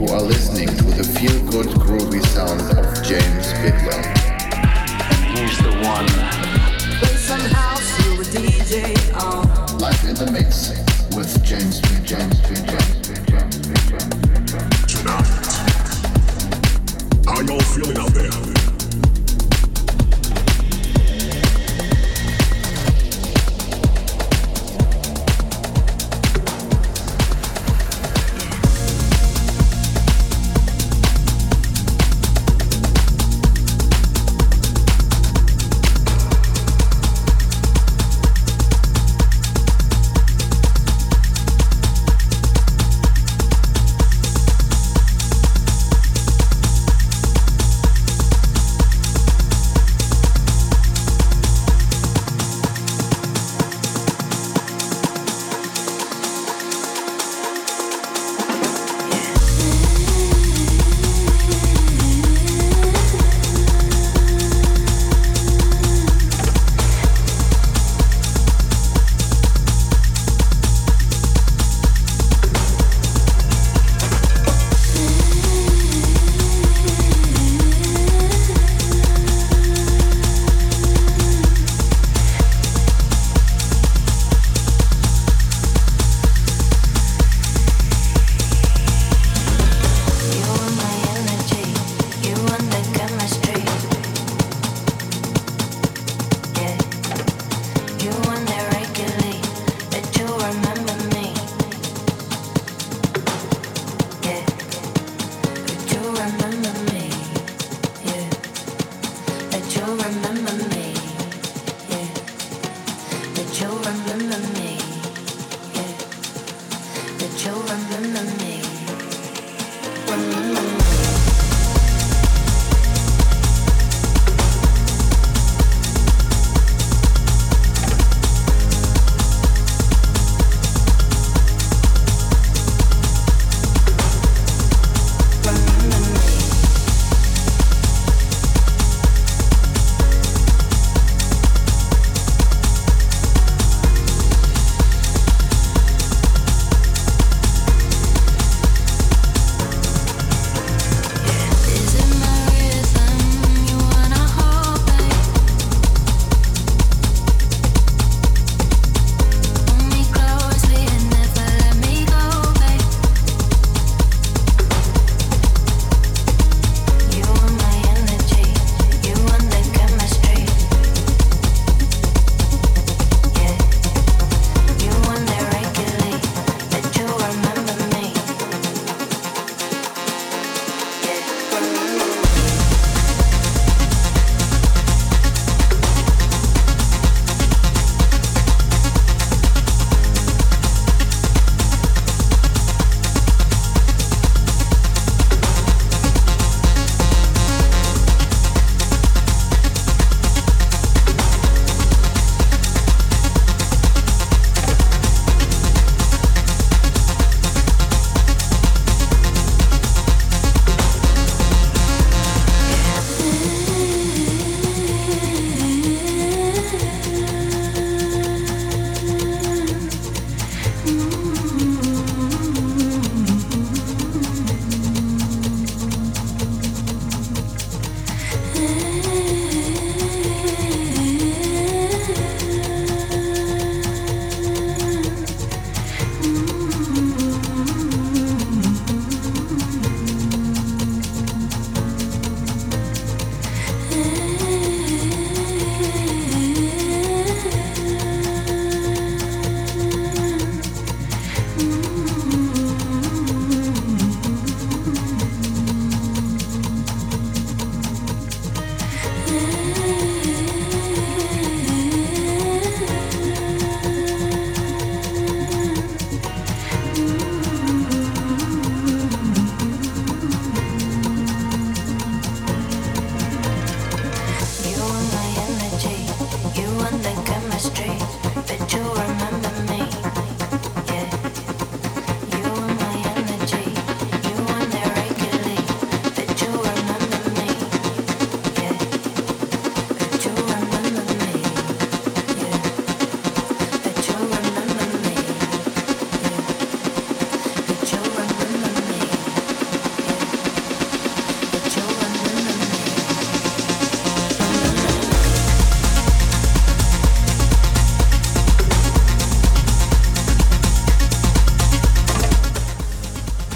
You are listening to the feel-good groovy sound of James Bidwell. And he's the one. Listen house, you're a DJ on. Life in the mix with James B. Tonight. How y'all feeling out there?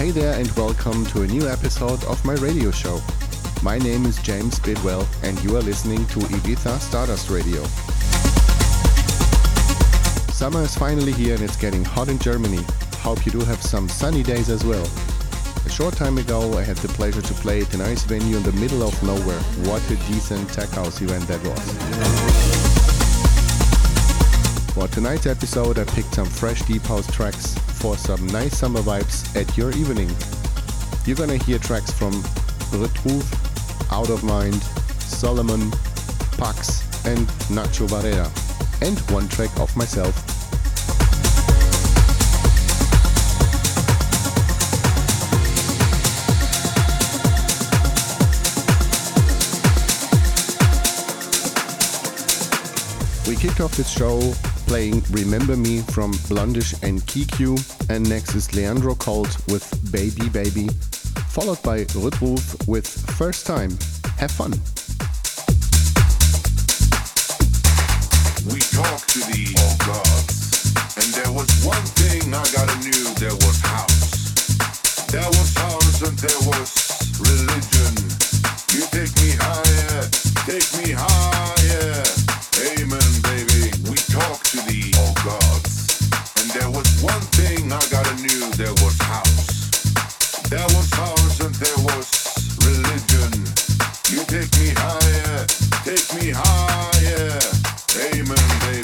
Hey there and welcome to a new episode of my radio show. My name is James Bidwell and you are listening to Ibiza Stardust Radio. Summer is finally here and it's getting hot in Germany. Hope you do have some sunny days as well. A short time ago I had the pleasure to play at a nice venue in the middle of nowhere. What a decent tech house event that was. For tonight's episode I picked some fresh Deep House tracks for some nice summer vibes at your evening. You're gonna hear tracks from Retrouf, Out of Mind, Solomon, Pax and Nacho Varela, and one track of myself. We kicked off this show playing Remember Me from Blondish and Kikyu, and next is Leandro Colt with Baby Baby, followed by Rudwolf with First Time. Have fun. We talked to the old gods, and there was one thing I gotta knew, there was house. There was house and there was religion. You take me higher, take me higher. Amen, baby. We talked to the old gods, and there was one thing I gotta knew, there was house. There was house and there was religion. You take me higher, take me higher. Amen, baby.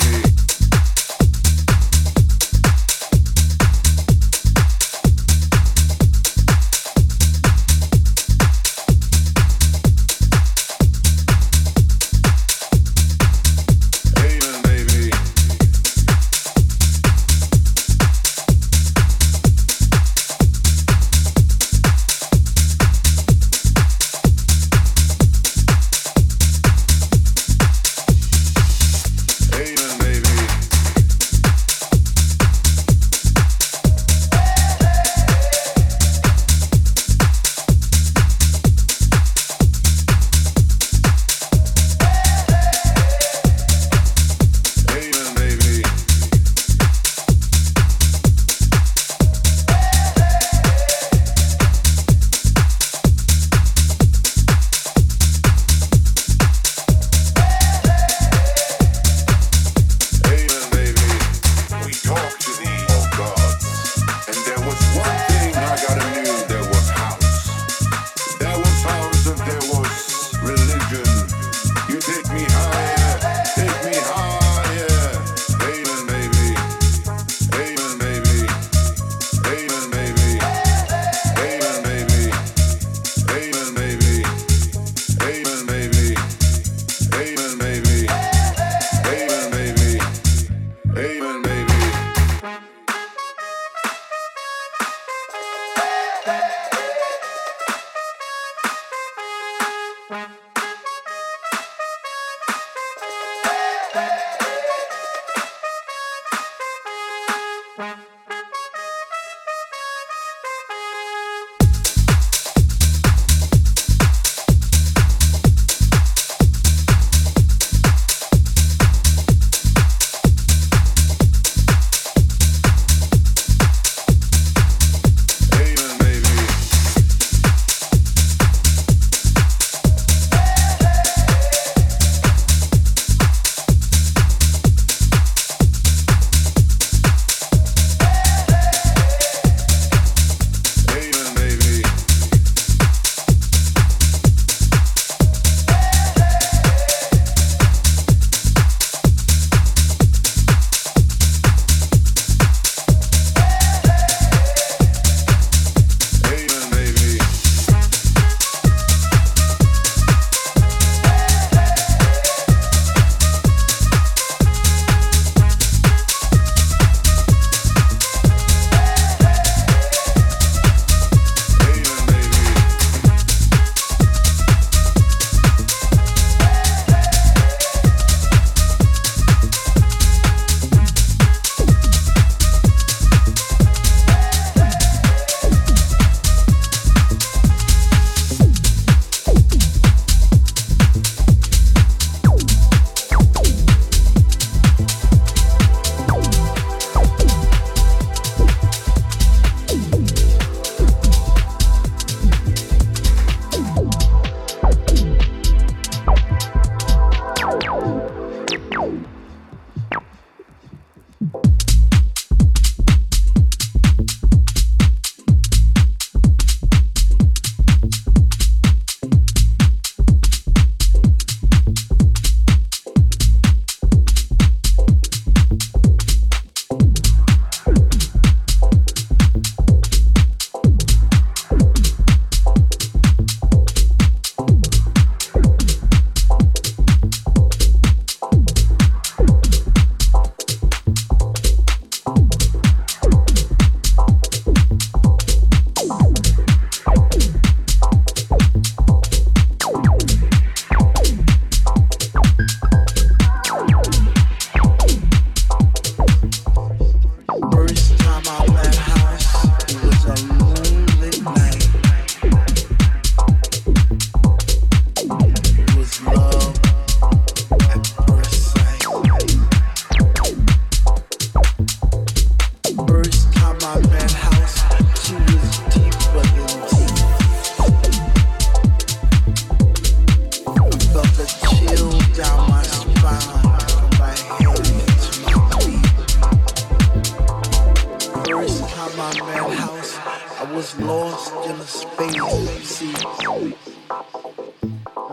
was lost in a space, you see. It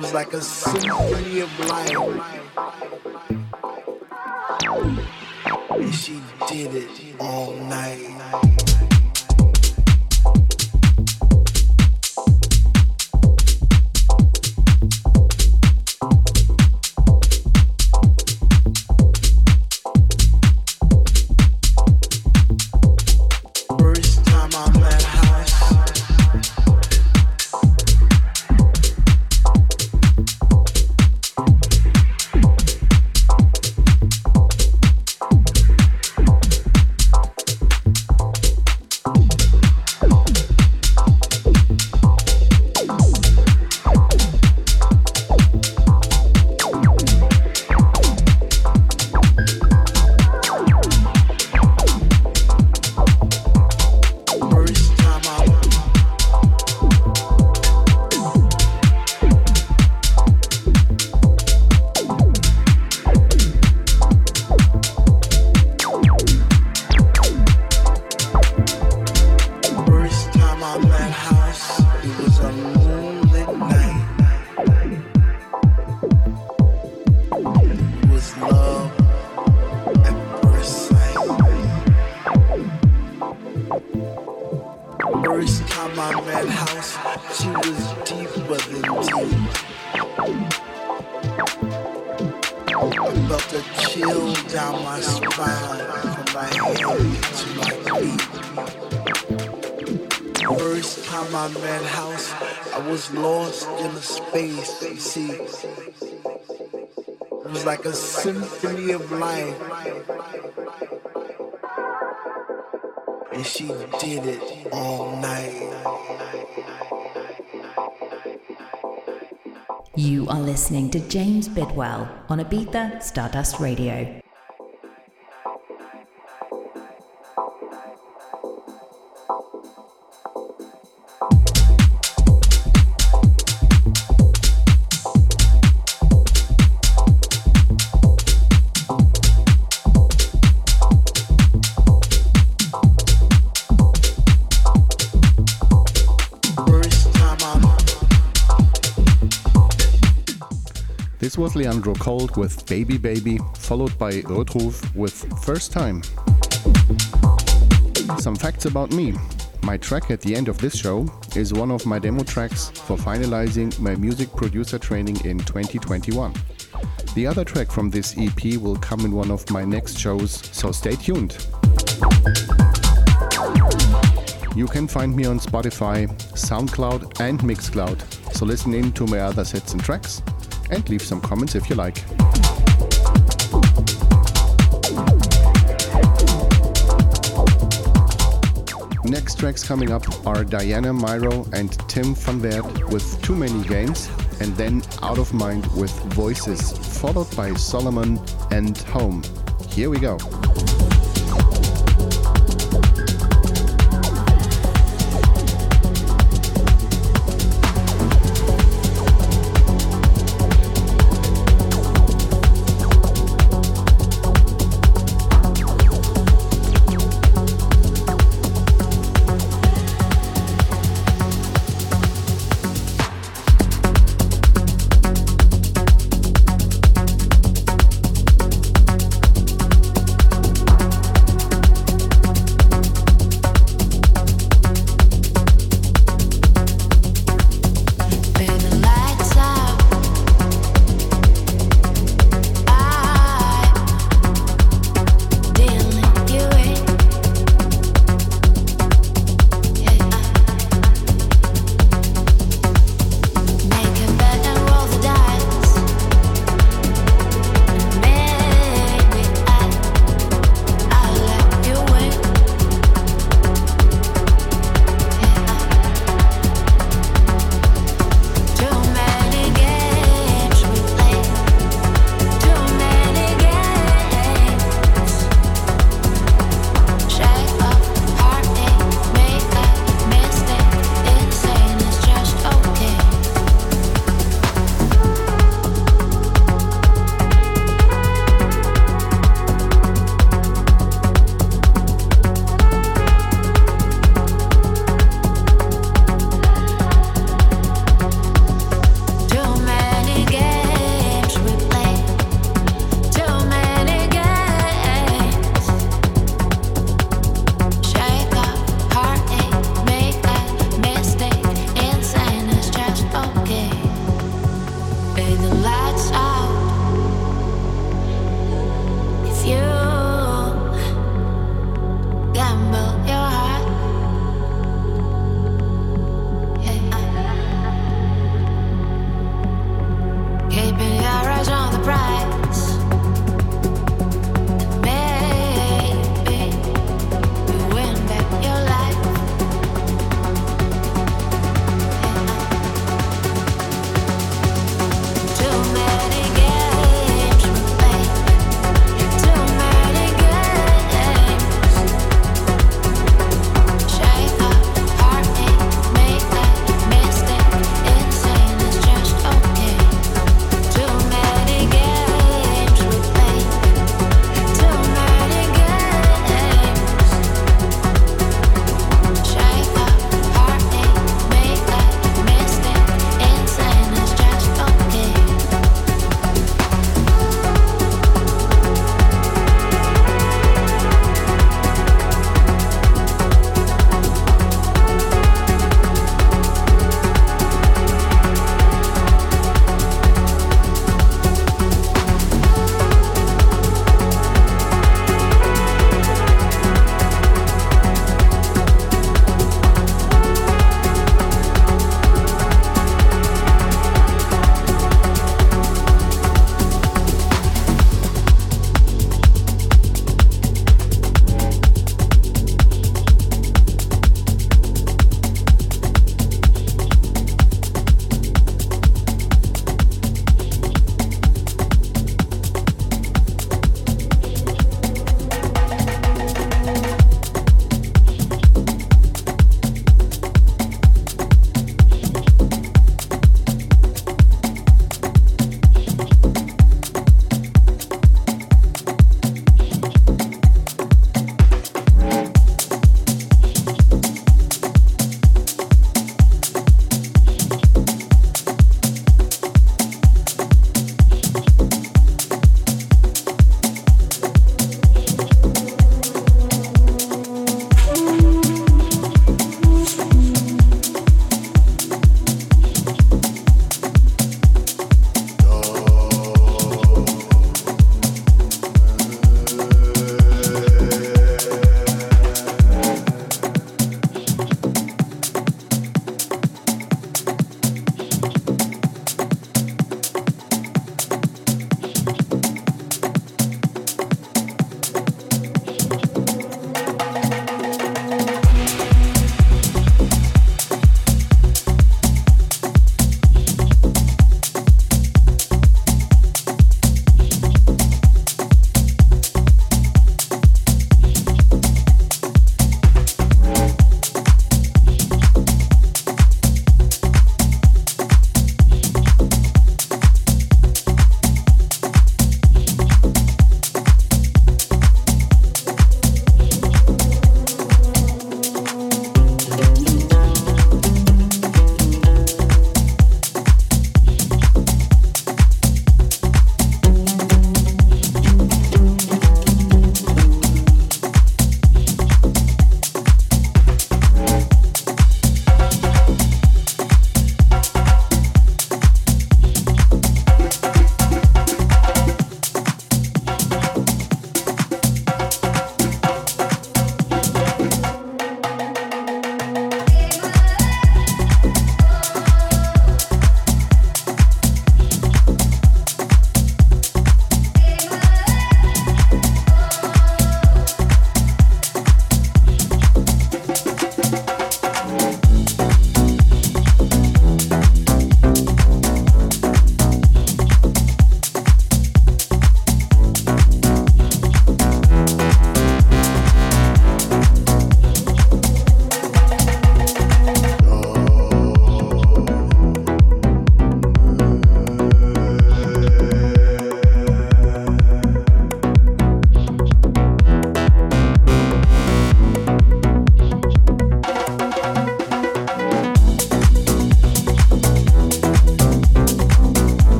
was like a symphony of light. And she did it all night. Like a symphony of life, and she did it all night. You are listening to James Bidwell on Ibiza Stardust Radio. This was Leandro Colt with Baby Baby, followed by Rootwuef with First Time. Some facts about me. My track at the end of this show is one of my demo tracks for finalizing my music producer training in 2021. The other track from this EP will come in one of my next shows, so stay tuned. You can find me on Spotify, SoundCloud and Mixcloud, so listen in to my other sets and tracks. And leave some comments if you like. Next tracks coming up are Diana Miro and Tim van Wert with Too Many Games, and then Out of Mind with Voices, followed by Solomon and Home. Here we go.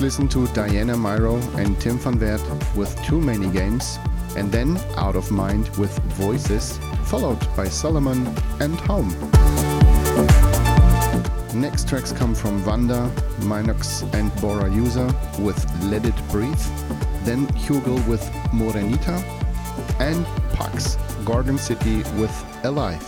just listened to Diana Miro and Tim van Wert with Too Many Games, and then Out of Mind with Voices, followed by Solomon and Home. Next tracks come from Wanda, Minox and Bora Uzer with Let It Breathe, then Hugel with Morenita, and Pax, Gorgon City with Alive.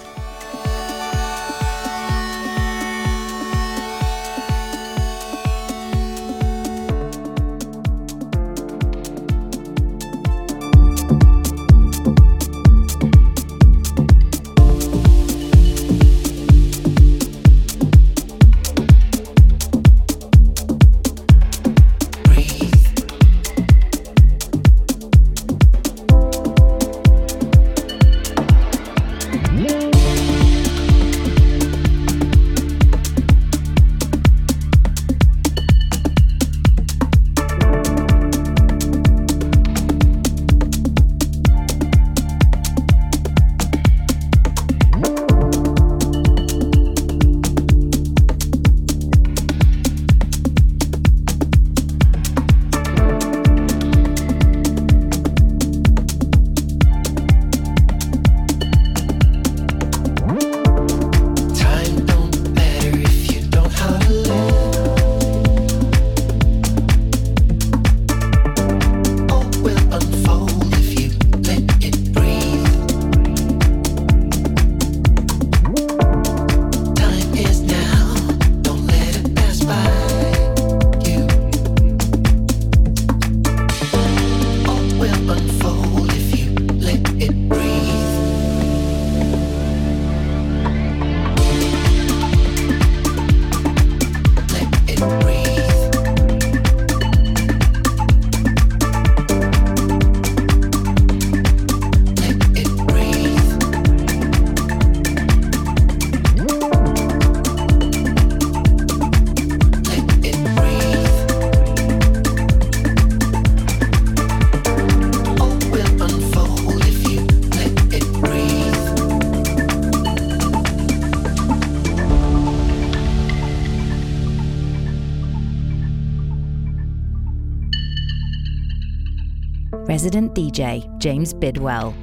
Resident DJ, James Bidwell.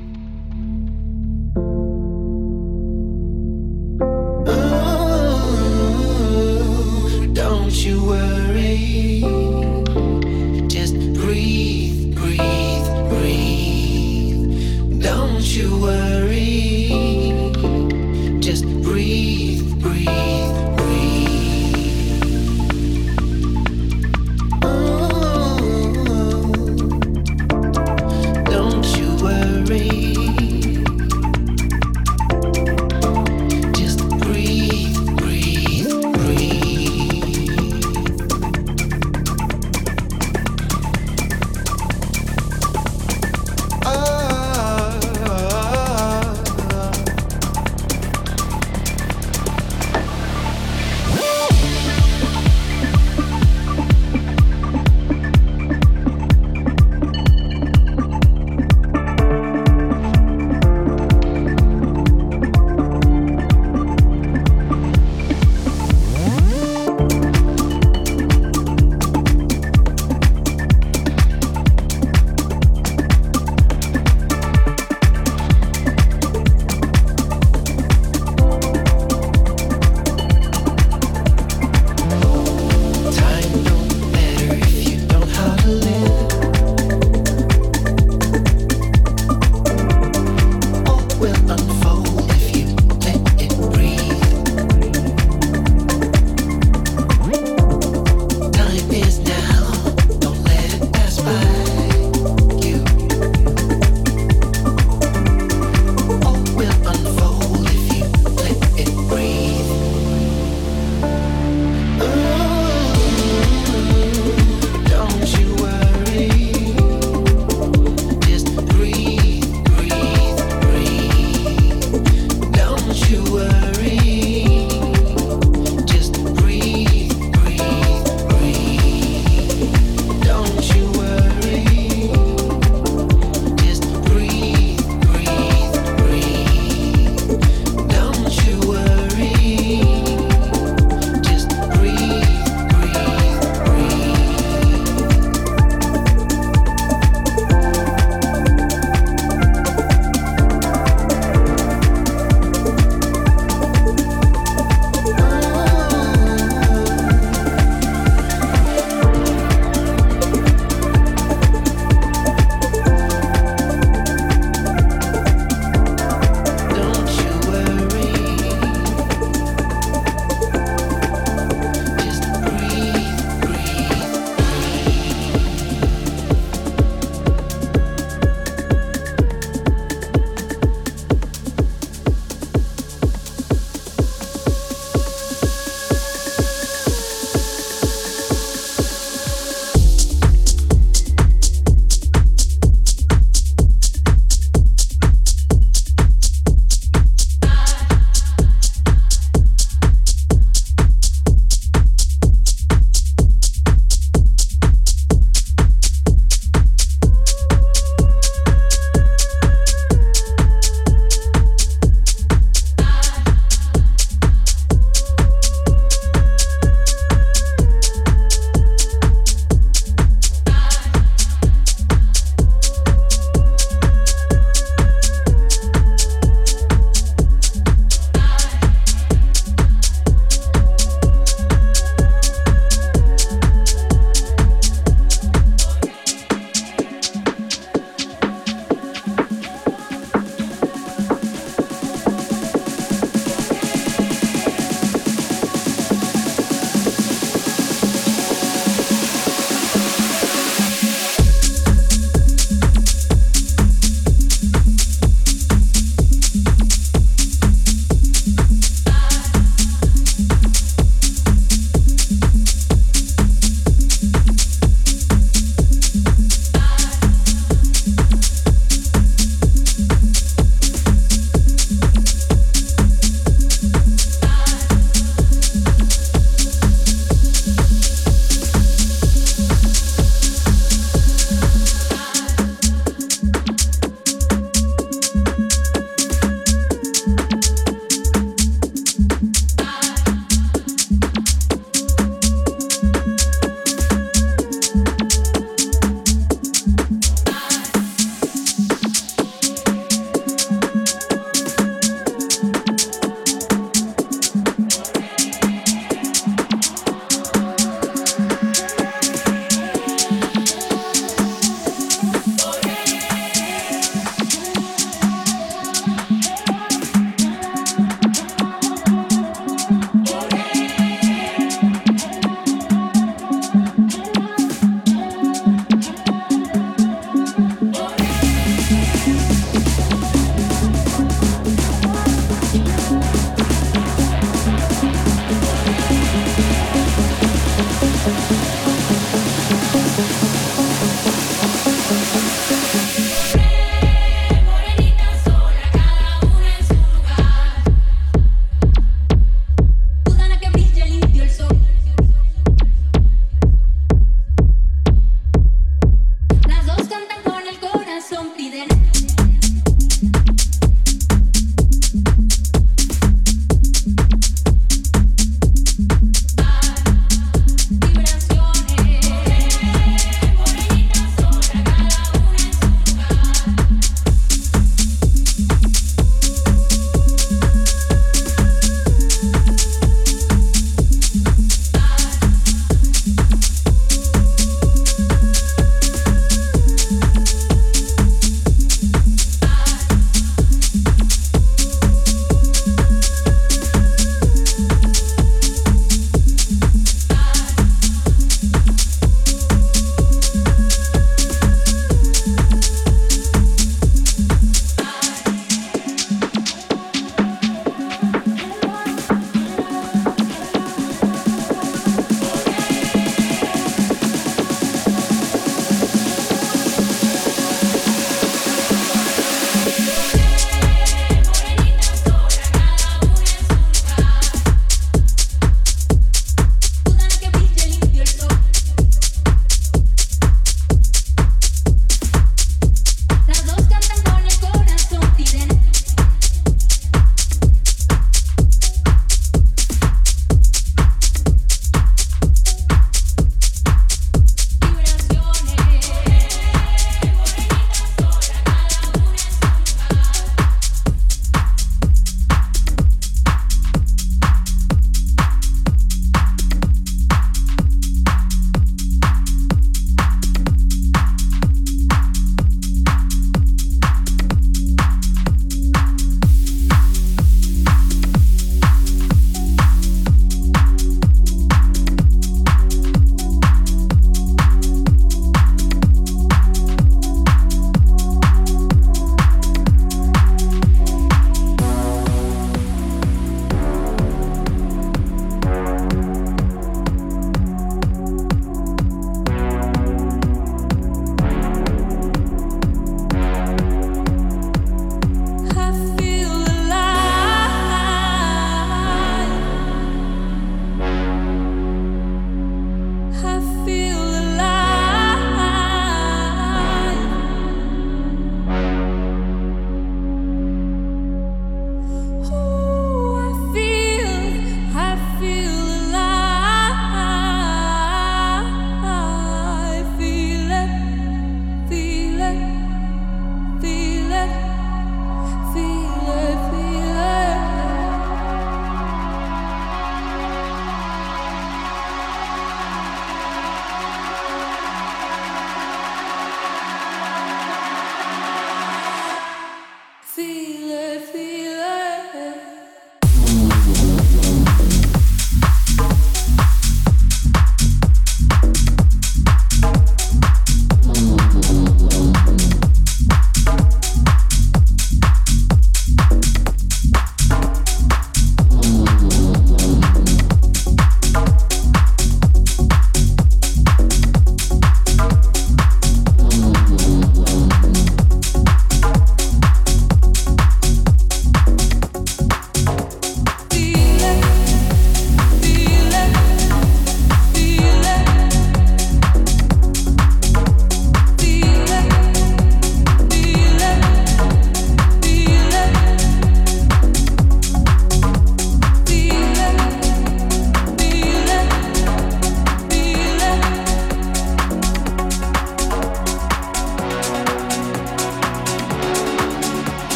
Oh, don't you worry, just breathe, breathe, breathe. Don't you worry, just breathe, breathe, breathe. Oh, just breathe, breathe, breathe.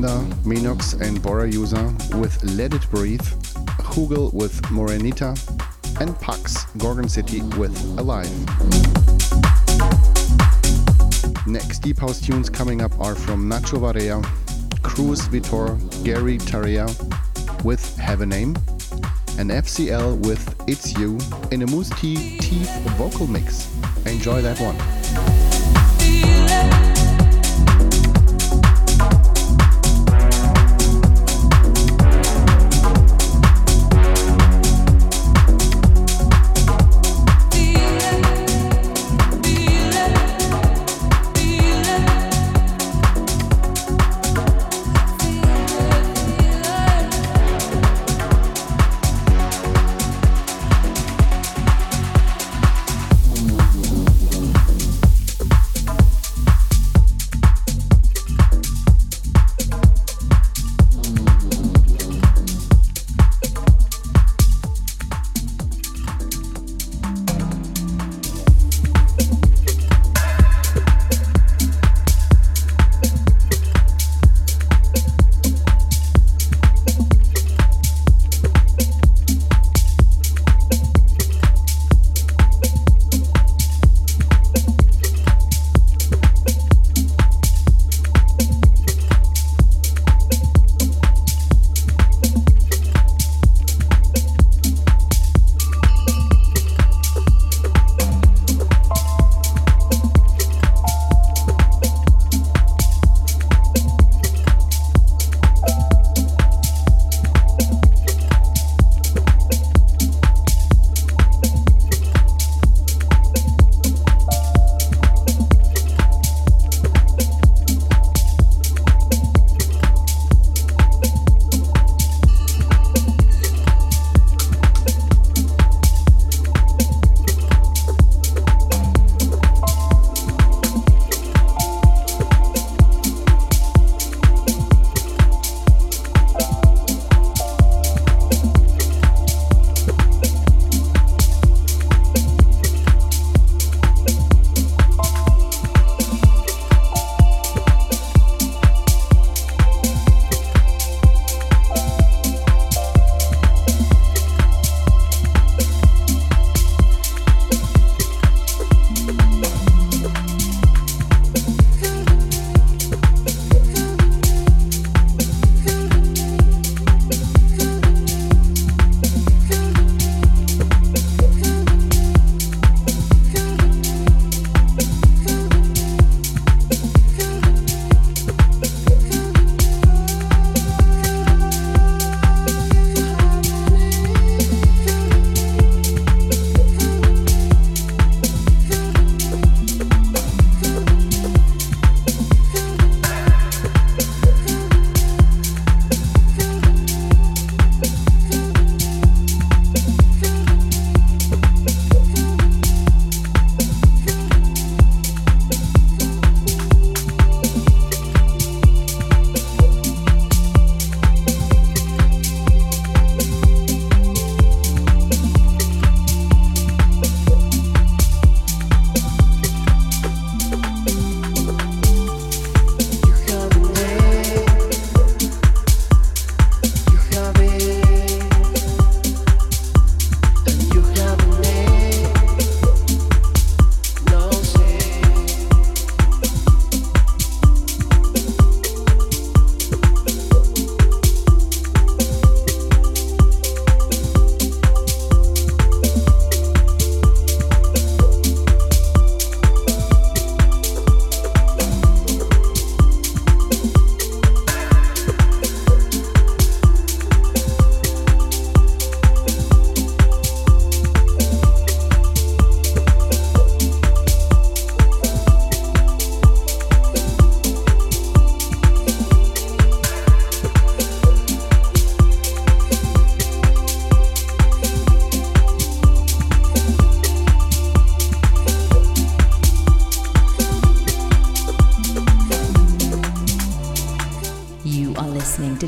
Wanda, Minox and Bora Uzer with Let It Breathe, Hugel with Morenita, and Pax, Gorgon City with Alive. Next Deep House tunes coming up are from Nacho Varela, Cruz Vittor, Gary Tarea with Have a Name, and FCL with It's You in a Moose Tea Teeth vocal mix. Enjoy that one.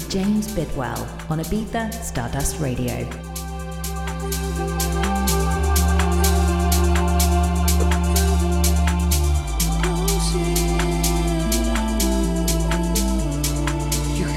James Bidwell on Ibiza Stardust Radio. You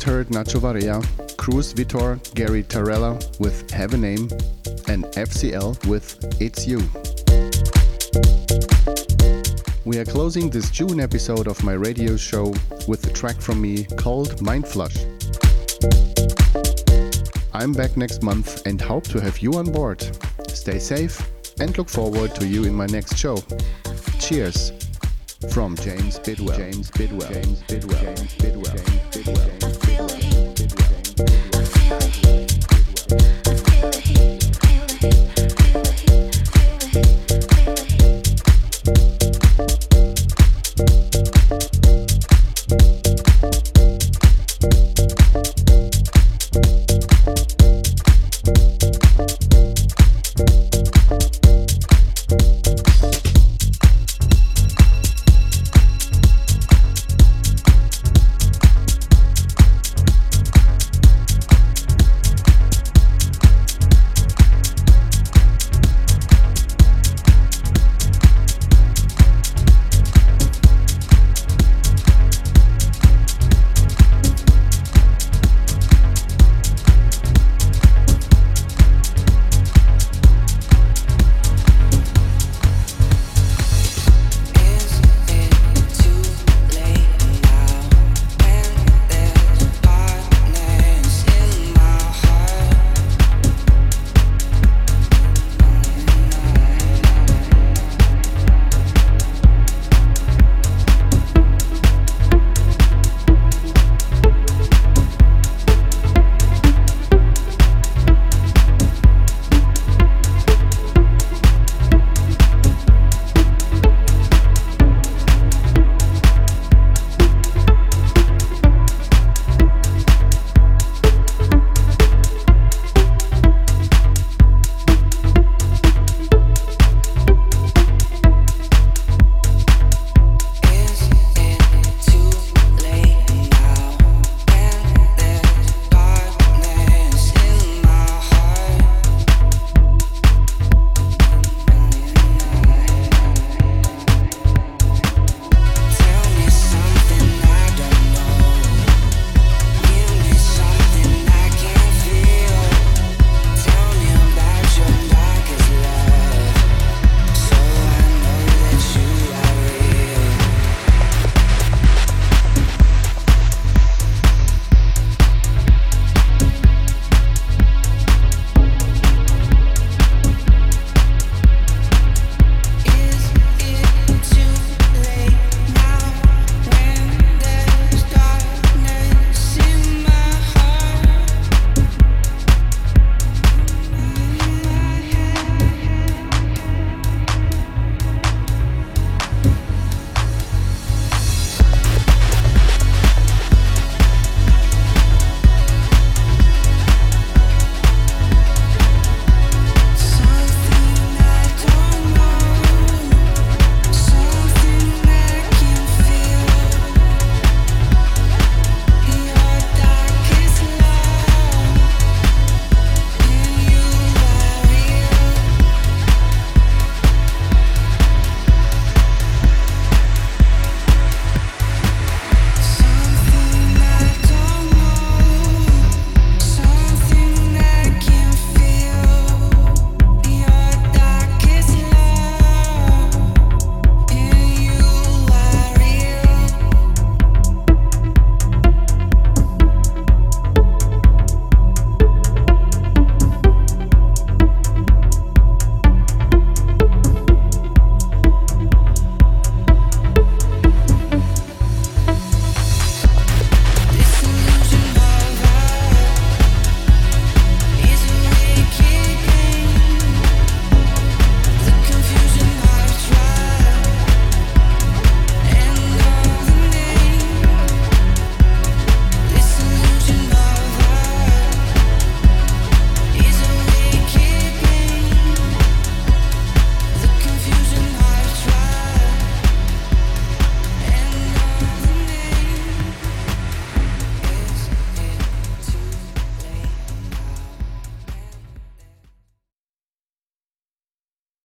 just heard Nacho Varela, Cruz Vittor, Gary Tarea with Have a Name, and FCL with It's You. We are closing this June episode of my radio show with a track from me called Mindflush. I'm back next month and hope to have you on board. Stay safe and look forward to you in my next show. Cheers from James Bidwell.